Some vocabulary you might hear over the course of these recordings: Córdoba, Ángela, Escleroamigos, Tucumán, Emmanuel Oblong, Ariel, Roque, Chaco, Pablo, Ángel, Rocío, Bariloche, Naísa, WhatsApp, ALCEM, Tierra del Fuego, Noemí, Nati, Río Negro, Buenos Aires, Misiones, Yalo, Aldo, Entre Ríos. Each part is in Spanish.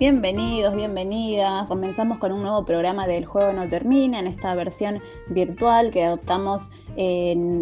Bienvenidos, bienvenidas. Comenzamos con un nuevo programa del Juego No Termina, en esta versión virtual que adoptamos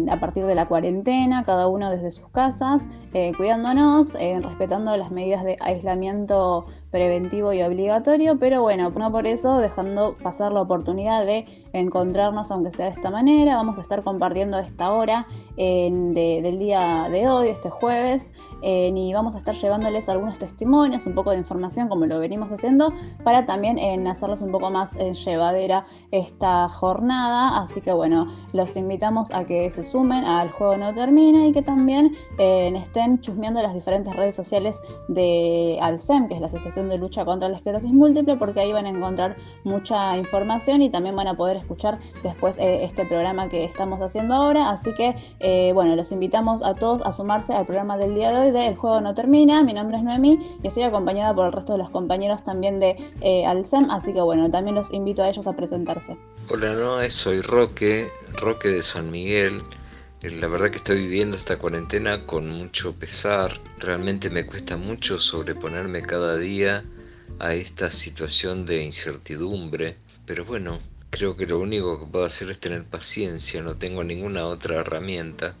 a partir de la cuarentena, cada uno desde sus casas, cuidándonos, respetando las medidas de aislamiento preventivo y obligatorio, pero bueno, no por eso dejando pasar la oportunidad de encontrarnos, aunque sea de esta manera. Vamos a estar compartiendo esta hora del día de hoy, este jueves, y vamos a estar llevándoles algunos testimonios, un poco de información, como lo venimos haciendo, para también hacerlos un poco más llevadera esta jornada. Así que bueno, los invitamos a que se sumen al Juego No Termina y que también estén chusmeando las diferentes redes sociales de ALCEM, que es la Asociación de Lucha contra la Esclerosis Múltiple, porque ahí van a encontrar mucha información y también van a poder escuchar después este programa que estamos haciendo ahora. Así que bueno, los invitamos a todos a sumarse al programa del día de hoy de El Juego No Termina. Mi nombre es Noemí y estoy acompañada por el resto de los compañeros también de ALCEM, así que bueno, también los invito a ellos a presentarse. Hola, no, soy Roque de San Miguel. La verdad que estoy viviendo esta cuarentena con mucho pesar. Realmente me cuesta mucho sobreponerme cada día a esta situación de incertidumbre. Pero bueno, creo que lo único que puedo hacer es tener paciencia, no tengo ninguna otra herramienta.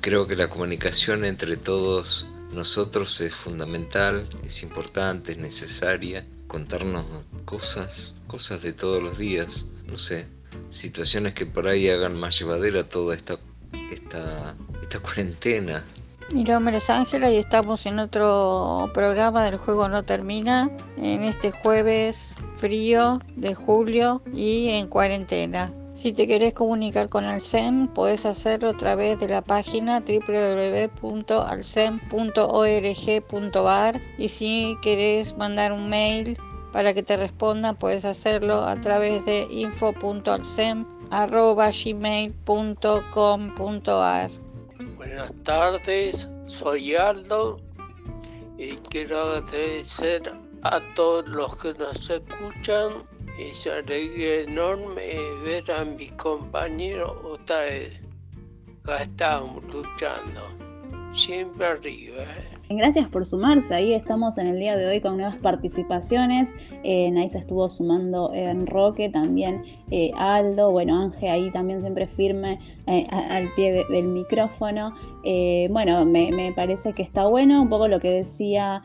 Creo que la comunicación entre todos nosotros es fundamental, es importante, es necesaria. Contarnos cosas de todos los días, no sé. Situaciones que por ahí hagan más llevadera toda esta cuarentena. Mi nombre es Ángela y estamos en otro programa del Juego No Termina, en este jueves frío de julio y en cuarentena. Si te querés comunicar con ALCEM, podés hacerlo a través de la página www.alcem.org.ar, y si querés mandar un mail para que te respondan, puedes hacerlo a través de info.alcem@gmail.com.ar. Buenas tardes, soy Aldo y quiero agradecer a todos los que nos escuchan. Es una alegría enorme ver a mis compañeros otra vez. Acá estamos luchando. Siempre arriba. Gracias por sumarse, ahí estamos en el día de hoy con nuevas participaciones. Naísa estuvo sumando en Roque, también Aldo, bueno, Ángel ahí también siempre firme al pie del micrófono. Bueno, me parece que está bueno, un poco lo que decía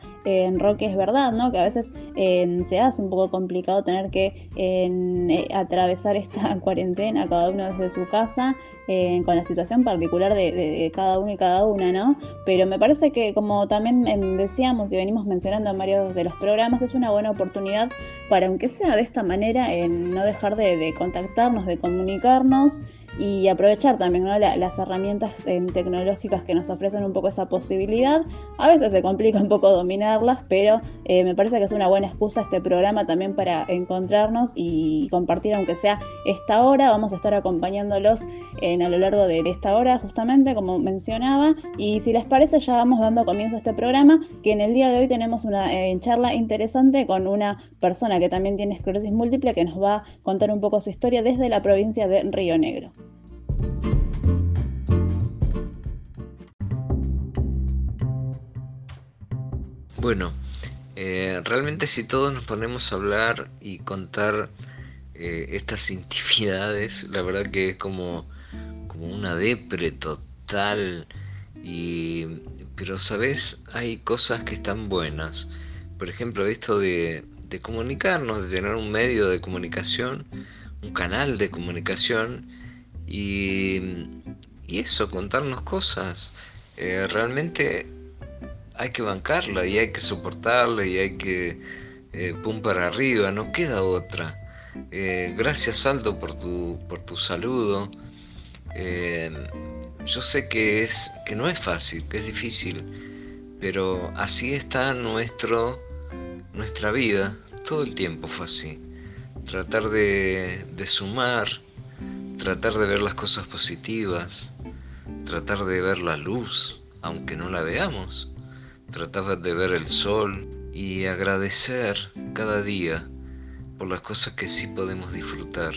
Roque es verdad, ¿no? Que a veces se hace un poco complicado tener que atravesar esta cuarentena cada uno desde su casa, con la situación particular de cada uno y cada una, ¿no? Pero me parece que, como también decíamos y venimos mencionando en varios de los programas, es una buena oportunidad para, aunque sea de esta manera, no dejar de contactarnos, de comunicarnos, y aprovechar también, ¿no?, las herramientas tecnológicas que nos ofrecen un poco esa posibilidad. A veces se complica un poco dominarlas, pero me parece que es una buena excusa este programa también para encontrarnos y compartir, aunque sea esta hora. Vamos a estar acompañándolos a lo largo de esta hora, justamente como mencionaba, y si les parece ya vamos dando comienzo a este programa, que en el día de hoy tenemos una charla interesante con una persona que también tiene esclerosis múltiple, que nos va a contar un poco su historia desde la provincia de Río Negro. Bueno, realmente si todos nos ponemos a hablar y contar estas intimidades, la verdad que es como una depre total. Pero sabes, hay cosas que están buenas. Por ejemplo, esto de comunicarnos, de tener un medio de comunicación, un canal de comunicación. Y eso, contarnos cosas, realmente hay que bancarla y hay que soportarla y hay que pum para arriba, no queda otra. Gracias, Aldo, por tu saludo. Yo sé que no es fácil, que es difícil, pero así está nuestra vida, todo el tiempo fue así. Tratar de sumar, tratar de ver las cosas positivas, tratar de ver la luz, aunque no la veamos, tratar de ver el sol y agradecer cada día por las cosas que sí podemos disfrutar.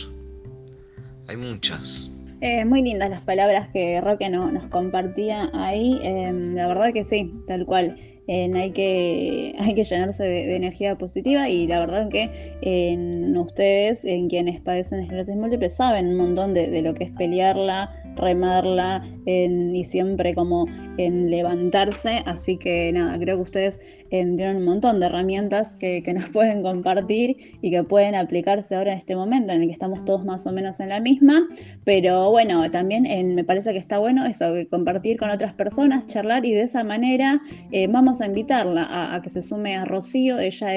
Hay muchas. Muy lindas las palabras que Roque nos compartía ahí, la verdad que sí, tal cual. Hay que llenarse de energía positiva, y la verdad es que ustedes, en quienes padecen esclerosis múltiple, saben un montón de lo que es pelearla, remarla y siempre como en levantarse, así que nada, creo que ustedes tienen un montón de herramientas que nos pueden compartir y que pueden aplicarse ahora en este momento en el que estamos todos más o menos en la misma, pero bueno, también me parece que está bueno eso, que compartir con otras personas, charlar, y de esa manera vamos a invitarla a que se sume a Rocío. Ella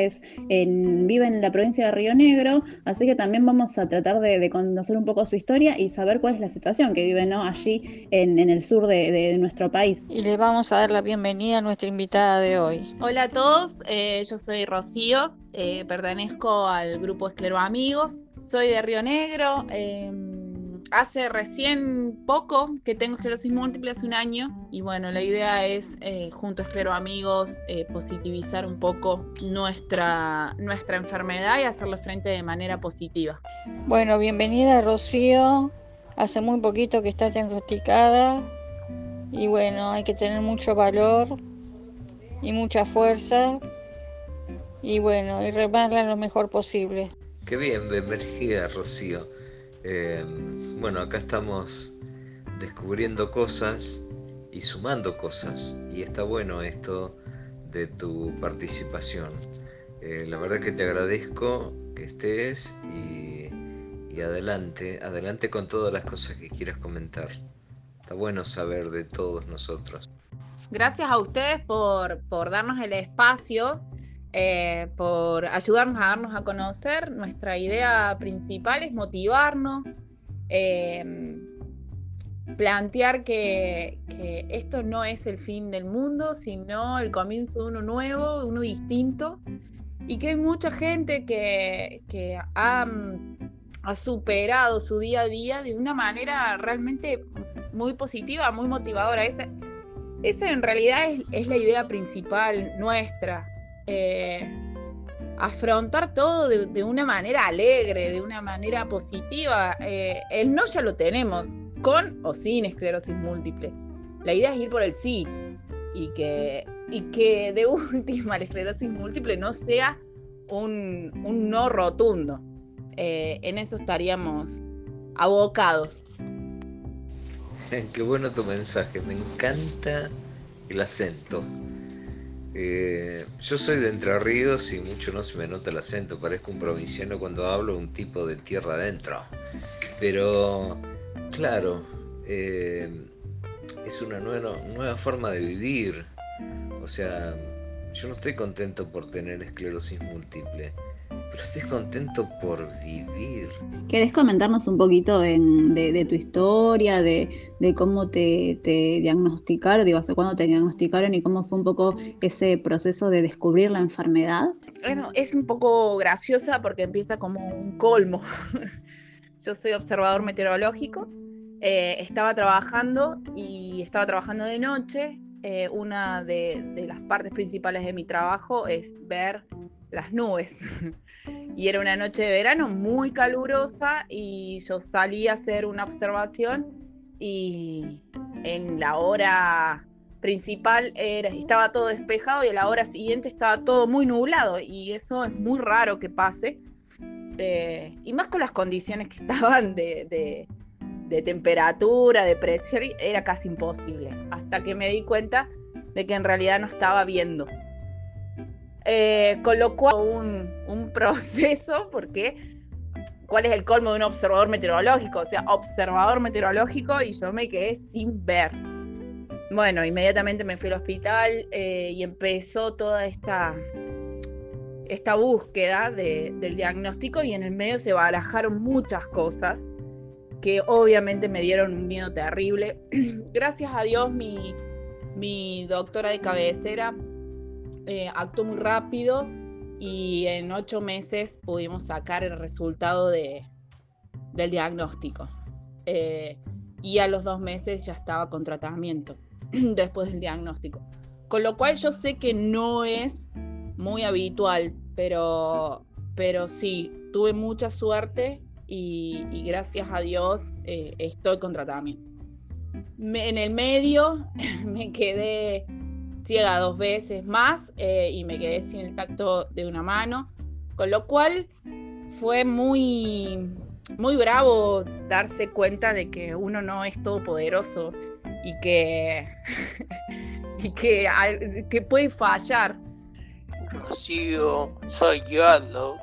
vive en la provincia de Río Negro, así que también vamos a tratar de conocer un poco su historia y saber cuál es la situación que vive, ¿no?, allí en el sur de nuestro país. Y le vamos a dar la bienvenida a nuestra invitada de hoy. Hola a todos, yo soy Rocío, pertenezco al grupo Escleroamigos, soy de Río Negro, hace recién poco que tengo esclerosis múltiple, hace un año, y bueno, la idea es, junto a Escleroamigos, positivizar un poco nuestra enfermedad y hacerle frente de manera positiva. Bueno, bienvenida Rocío, hace muy poquito que estás diagnosticada, y bueno, hay que tener mucho valor y mucha fuerza, y bueno, y remarla lo mejor posible. Qué bien, bienvenida Rocío. Bueno, acá estamos descubriendo cosas y sumando cosas, y está bueno esto de tu participación. La verdad que te agradezco que estés, y adelante con todas las cosas que quieras comentar. Está bueno saber de todos nosotros. Gracias a ustedes por darnos el espacio, por ayudarnos a darnos a conocer. Nuestra idea principal es motivarnos, plantear que esto no es el fin del mundo, sino el comienzo de uno nuevo, uno distinto, y que hay mucha gente que ha superado su día a día de una manera realmente muy positiva, muy motivadora. Esa en realidad es la idea principal nuestra, afrontar todo de una manera alegre, de una manera positiva. El no ya lo tenemos, con o sin esclerosis múltiple. La idea es ir por el sí, y que de última la esclerosis múltiple no sea un no rotundo. En eso estaríamos abocados. Qué bueno tu mensaje, me encanta el acento. Yo soy de Entre Ríos y mucho no se me nota el acento, parezco un provinciano cuando hablo, un tipo de tierra adentro. Pero, claro, es una nueva forma de vivir. O sea, yo no estoy contento por tener esclerosis múltiple, pero estoy contento por vivir. ¿Querés comentarnos un poquito de tu historia, de cómo te diagnosticaron, hace cuándo te diagnosticaron y cómo fue un poco ese proceso de descubrir la enfermedad? Bueno, es un poco graciosa porque empieza como un colmo. Yo soy observador meteorológico, estaba trabajando de noche. Una de las partes principales de mi trabajo es ver las nubes, y era una noche de verano muy calurosa, y yo salí a hacer una observación, y en la hora principal estaba todo despejado, y a la hora siguiente estaba todo muy nublado, y eso es muy raro que pase, y más con las condiciones que estaban de temperatura, de presión, era casi imposible, hasta que me di cuenta de que en realidad no estaba viendo. Con lo cual un proceso, porque ¿cuál es el colmo de un observador meteorológico? O sea, observador meteorológico, y yo me quedé sin ver. Bueno, inmediatamente me fui al hospital, y empezó toda esta búsqueda del diagnóstico, y en el medio se barajaron muchas cosas que obviamente me dieron un miedo terrible. Gracias a Dios mi doctora de cabecera actuó muy rápido, y en 8 meses pudimos sacar el resultado del diagnóstico, y a los 2 meses ya estaba con tratamiento después del diagnóstico, con lo cual yo sé que no es muy habitual, pero sí, tuve mucha suerte, y gracias a Dios estoy con tratamiento. En el medio me quedé ciega dos veces más y me quedé sin el tacto de una mano, con lo cual fue muy, muy bravo darse cuenta de que uno no es todopoderoso y que, que puede fallar. Rocío, soy Yalo.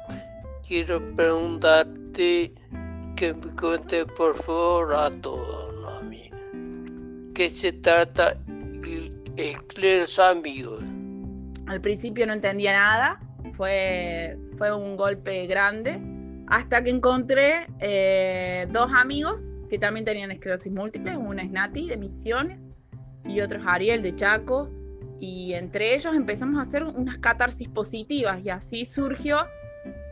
Quiero preguntarte que me cuente por favor a todos, mami. ¿Qué se trata Escleroamigos? Al principio no entendía nada, fue un golpe grande, hasta que encontré dos amigos que también tenían esclerosis múltiple. Una es Nati de Misiones y otro es Ariel de Chaco, y entre ellos empezamos a hacer unas catarsis positivas, y así surgió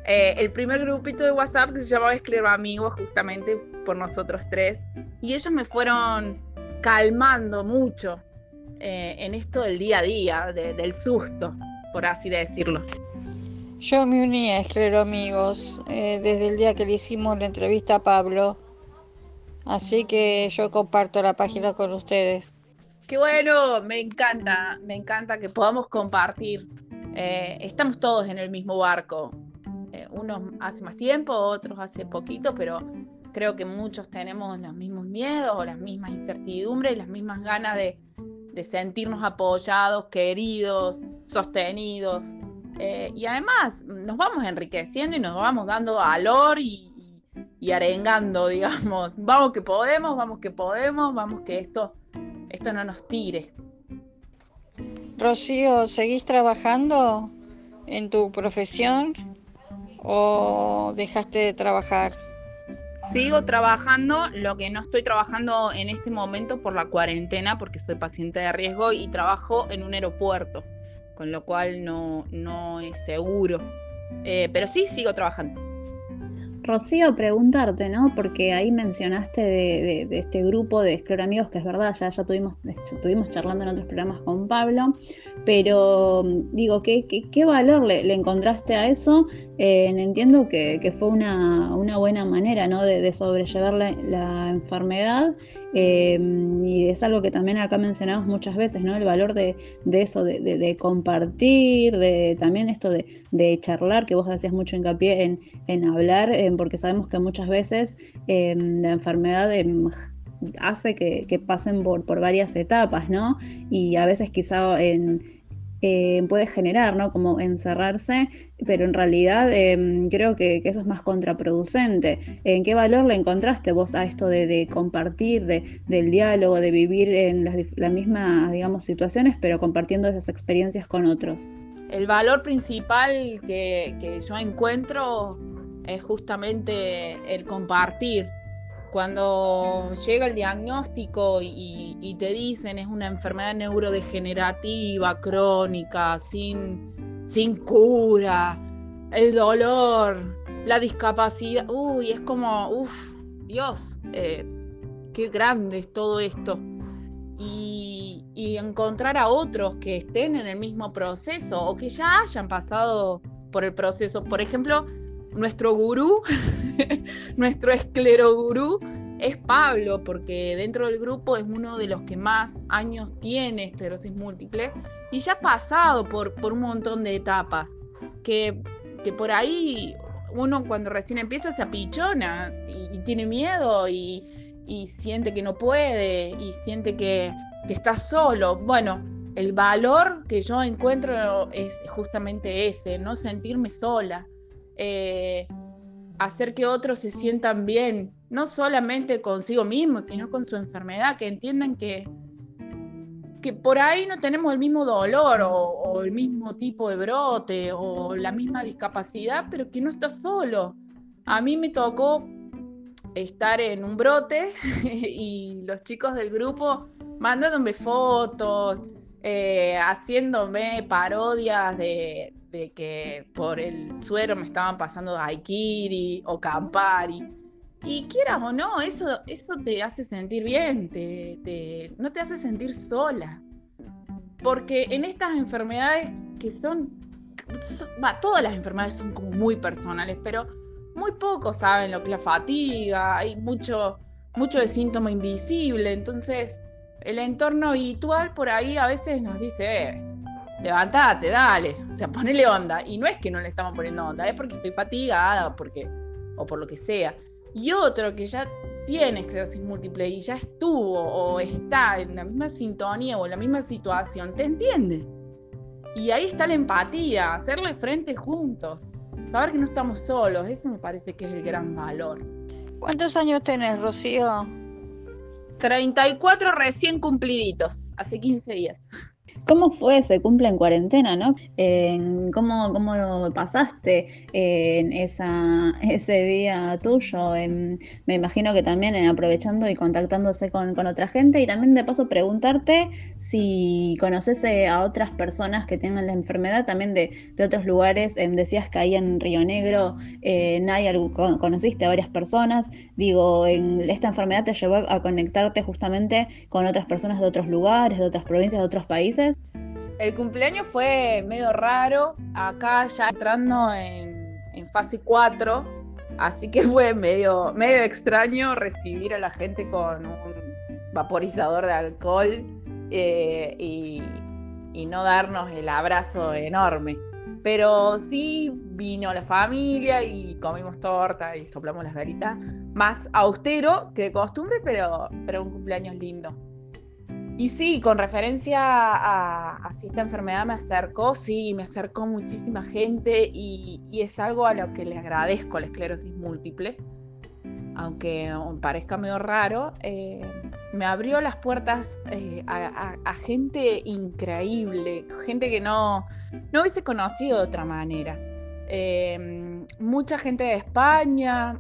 el primer grupito de WhatsApp que se llamaba Escleroamigos, justamente por nosotros tres, y ellos me fueron calmando mucho en esto del día a día, del susto, por así decirlo. Yo me uní a Escleroamigos desde el día que le hicimos la entrevista a Pablo, así que yo comparto la página con ustedes. ¡Qué bueno! Me encanta que podamos compartir. Estamos todos en el mismo barco. Unos hace más tiempo, otros hace poquito, pero creo que muchos tenemos los mismos miedos o las mismas incertidumbres y las mismas ganas de sentirnos apoyados, queridos, sostenidos. Y además nos vamos enriqueciendo y nos vamos dando valor y arengando, digamos. Vamos que podemos, vamos que esto no nos tire. Rocío, ¿seguís trabajando en tu profesión o dejaste de trabajar? Sigo trabajando, lo que no estoy trabajando en este momento por la cuarentena, porque soy paciente de riesgo y trabajo en un aeropuerto, con lo cual no es seguro, pero sí sigo trabajando. Rocío, preguntarte, ¿no? Porque ahí mencionaste de este grupo de Escleroamigos, que es verdad, ya estuvimos charlando en otros programas con Pablo, pero digo, ¿qué valor le encontraste a eso? Entiendo que fue una buena manera, ¿no? De sobrellevar la enfermedad, y es algo que también acá mencionamos muchas veces, ¿no? El valor de eso, de compartir, de también esto de charlar, que vos hacías mucho hincapié en hablar, porque sabemos que muchas veces la enfermedad hace que pasen por varias etapas, ¿no? Y a veces quizá puede generar, ¿no? Como encerrarse, pero en realidad creo que eso es más contraproducente. ¿En qué valor le encontraste vos a esto de compartir, del diálogo, de vivir en las mismas, digamos, situaciones, pero compartiendo esas experiencias con otros? El valor principal que yo encuentro es justamente el compartir. Cuando llega el diagnóstico y te dicen es una enfermedad neurodegenerativa, crónica, sin cura, el dolor, la discapacidad, es como, Dios, qué grande es todo esto. Y encontrar a otros que estén en el mismo proceso o que ya hayan pasado por el proceso. Por ejemplo, nuestro gurú, nuestro esclerogurú es Pablo, porque dentro del grupo es uno de los que más años tiene esclerosis múltiple y ya ha pasado por un montón de etapas que por ahí uno cuando recién empieza se apichona y tiene miedo y siente que no puede y siente que está solo. Bueno, el valor que yo encuentro es justamente ese, no sentirme sola. Hacer que otros se sientan bien, no solamente consigo mismo, sino con su enfermedad, que entiendan que por ahí no tenemos el mismo dolor o el mismo tipo de brote o la misma discapacidad, pero que no estás solo. A mí me tocó estar en un brote y los chicos del grupo mandándome fotos, haciéndome parodias de que por el suero me estaban pasando daiquiri o campari, y quieras o no, eso te hace sentir bien, no te hace sentir sola, porque en estas enfermedades que todas las enfermedades son como muy personales, pero muy pocos saben lo que es la fatiga, hay mucho de síntoma invisible, entonces el entorno habitual por ahí a veces nos dice, levantate, dale, o sea, ponele onda. Y no es que no le estamos poniendo onda, es porque estoy fatigada o por lo que sea. Y otro que ya tiene esclerosis múltiple y ya estuvo o está en la misma sintonía o en la misma situación, te entiende. Y ahí está la empatía, hacerle frente juntos, saber que no estamos solos, eso me parece que es el gran valor. ¿Cuántos años tenés, Rocío? 34 recién cumpliditos, hace 15 días. ¿Cómo fue ese cumple en cuarentena, no? ¿Cómo lo pasaste en ese día tuyo? Me imagino que también aprovechando y contactándose con otra gente, y también de paso preguntarte si conoces a otras personas que tengan la enfermedad también de otros lugares. Decías que ahí en Río Negro conociste a varias personas. Digo, esta enfermedad te llevó a conectarte justamente con otras personas de otros lugares, de otras provincias, de otros países. El cumpleaños fue medio raro, acá ya entrando en fase 4, así que fue medio extraño recibir a la gente con un vaporizador de alcohol y no darnos el abrazo enorme. Pero sí vino la familia y comimos torta y soplamos las velitas, más austero que de costumbre, pero un cumpleaños lindo. Y sí, con referencia a si esta enfermedad me acercó muchísima gente y es algo a lo que le agradezco la esclerosis múltiple, aunque parezca medio raro, me abrió las puertas a gente increíble, gente que no hubiese conocido de otra manera. Mucha gente de España,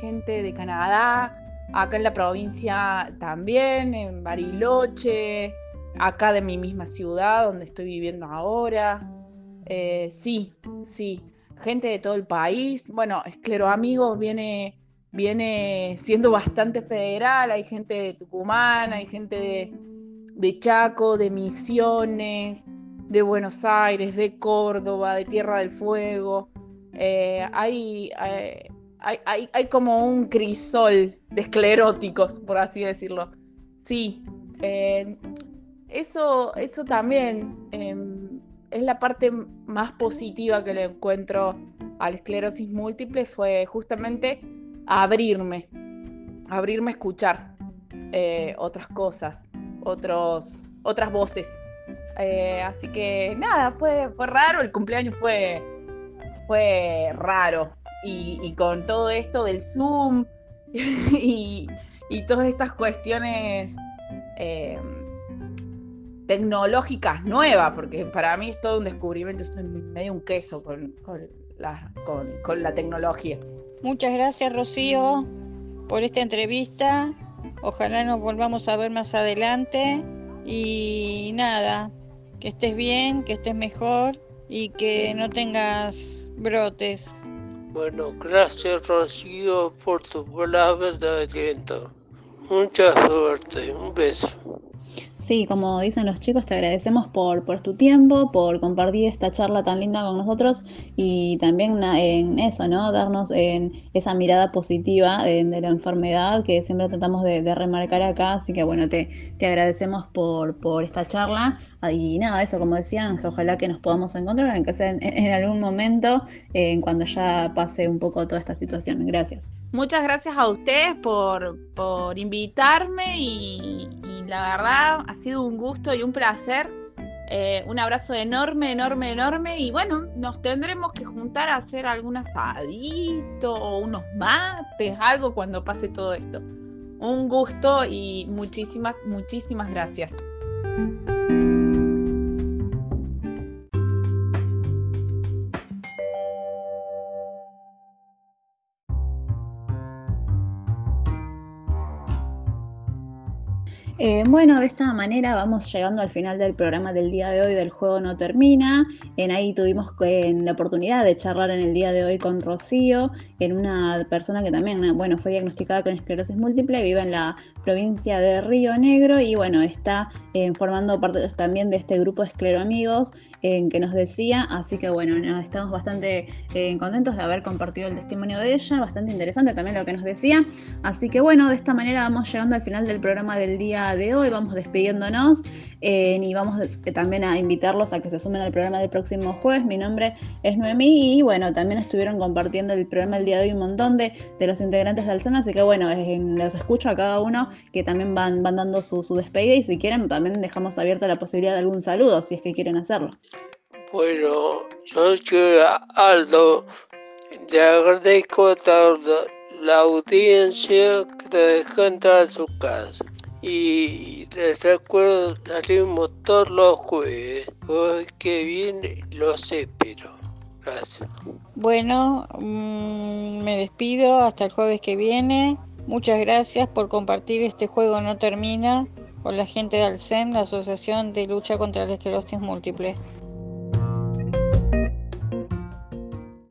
gente de Canadá, acá en la provincia también, en Bariloche, acá de mi misma ciudad donde estoy viviendo ahora. Sí, gente de todo el país. Bueno, Escleroamigos viene siendo bastante federal. Hay gente de Tucumán, hay gente de Chaco, de Misiones, de Buenos Aires, de Córdoba, de Tierra del Fuego. Hay como un crisol de escleróticos, por así decirlo. Sí, eso también es la parte más positiva que le encuentro a la esclerosis múltiple, fue justamente abrirme a escuchar otras cosas, otras voces. Así que nada, fue raro, el cumpleaños fue raro. Y con todo esto del Zoom y todas estas cuestiones tecnológicas nuevas, porque para mí es todo un descubrimiento, soy medio un queso con la tecnología. Muchas gracias, Rocío, por esta entrevista. Ojalá nos volvamos a ver más adelante. Y nada, que estés bien, que estés mejor y que no tengas brotes. Bueno, gracias, Rocío, por tus palabras de aliento. Mucha suerte, un beso. Sí, como dicen los chicos, te agradecemos por tu tiempo, por compartir esta charla tan linda con nosotros y también en eso, ¿no? Darnos en esa mirada positiva de la enfermedad que siempre tratamos de remarcar acá. Así que bueno, te agradecemos por esta charla. Y nada, eso, como decía Ángel, ojalá que nos podamos encontrar, aunque sea en algún momento, cuando ya pase un poco toda esta situación. Gracias. Muchas gracias a ustedes por invitarme y la verdad ha sido un gusto y un placer. Un abrazo enorme y bueno, nos tendremos que juntar a hacer algún asadito o unos mates, algo cuando pase todo esto. Un gusto y muchísimas gracias. Bueno, de esta manera vamos llegando al final del programa del día de hoy del Juego No Termina. Ahí tuvimos la oportunidad de charlar en el día de hoy con Rocío, una persona que también, bueno, fue diagnosticada con esclerosis múltiple, vive en la provincia de Río Negro y bueno, está formando parte también de este grupo de Escleroamigos que nos decía, así que bueno, estamos bastante contentos de haber compartido el testimonio de ella, bastante interesante también lo que nos decía, así que bueno, de esta manera vamos llegando al final del programa del día de hoy, vamos despidiéndonos y vamos también a invitarlos a que se sumen al programa del próximo jueves. Mi nombre es Noemí y bueno, también estuvieron compartiendo el programa el día de hoy un montón de los integrantes de ALCEM, así que bueno, los escucho a cada uno que también van dando su despedida y si quieren también dejamos abierta la posibilidad de algún saludo, si es que quieren hacerlo. Bueno, yo soy Aldo, le agradezco a la audiencia que dejó entrar a su casa y les recuerdo que salimos todos los jueves, que bien los espero. Gracias. Bueno, me despido hasta el jueves que viene. Muchas gracias por compartir este juego no termina con la gente de ALCEM, la Asociación de Lucha contra la Esclerosis Múltiple.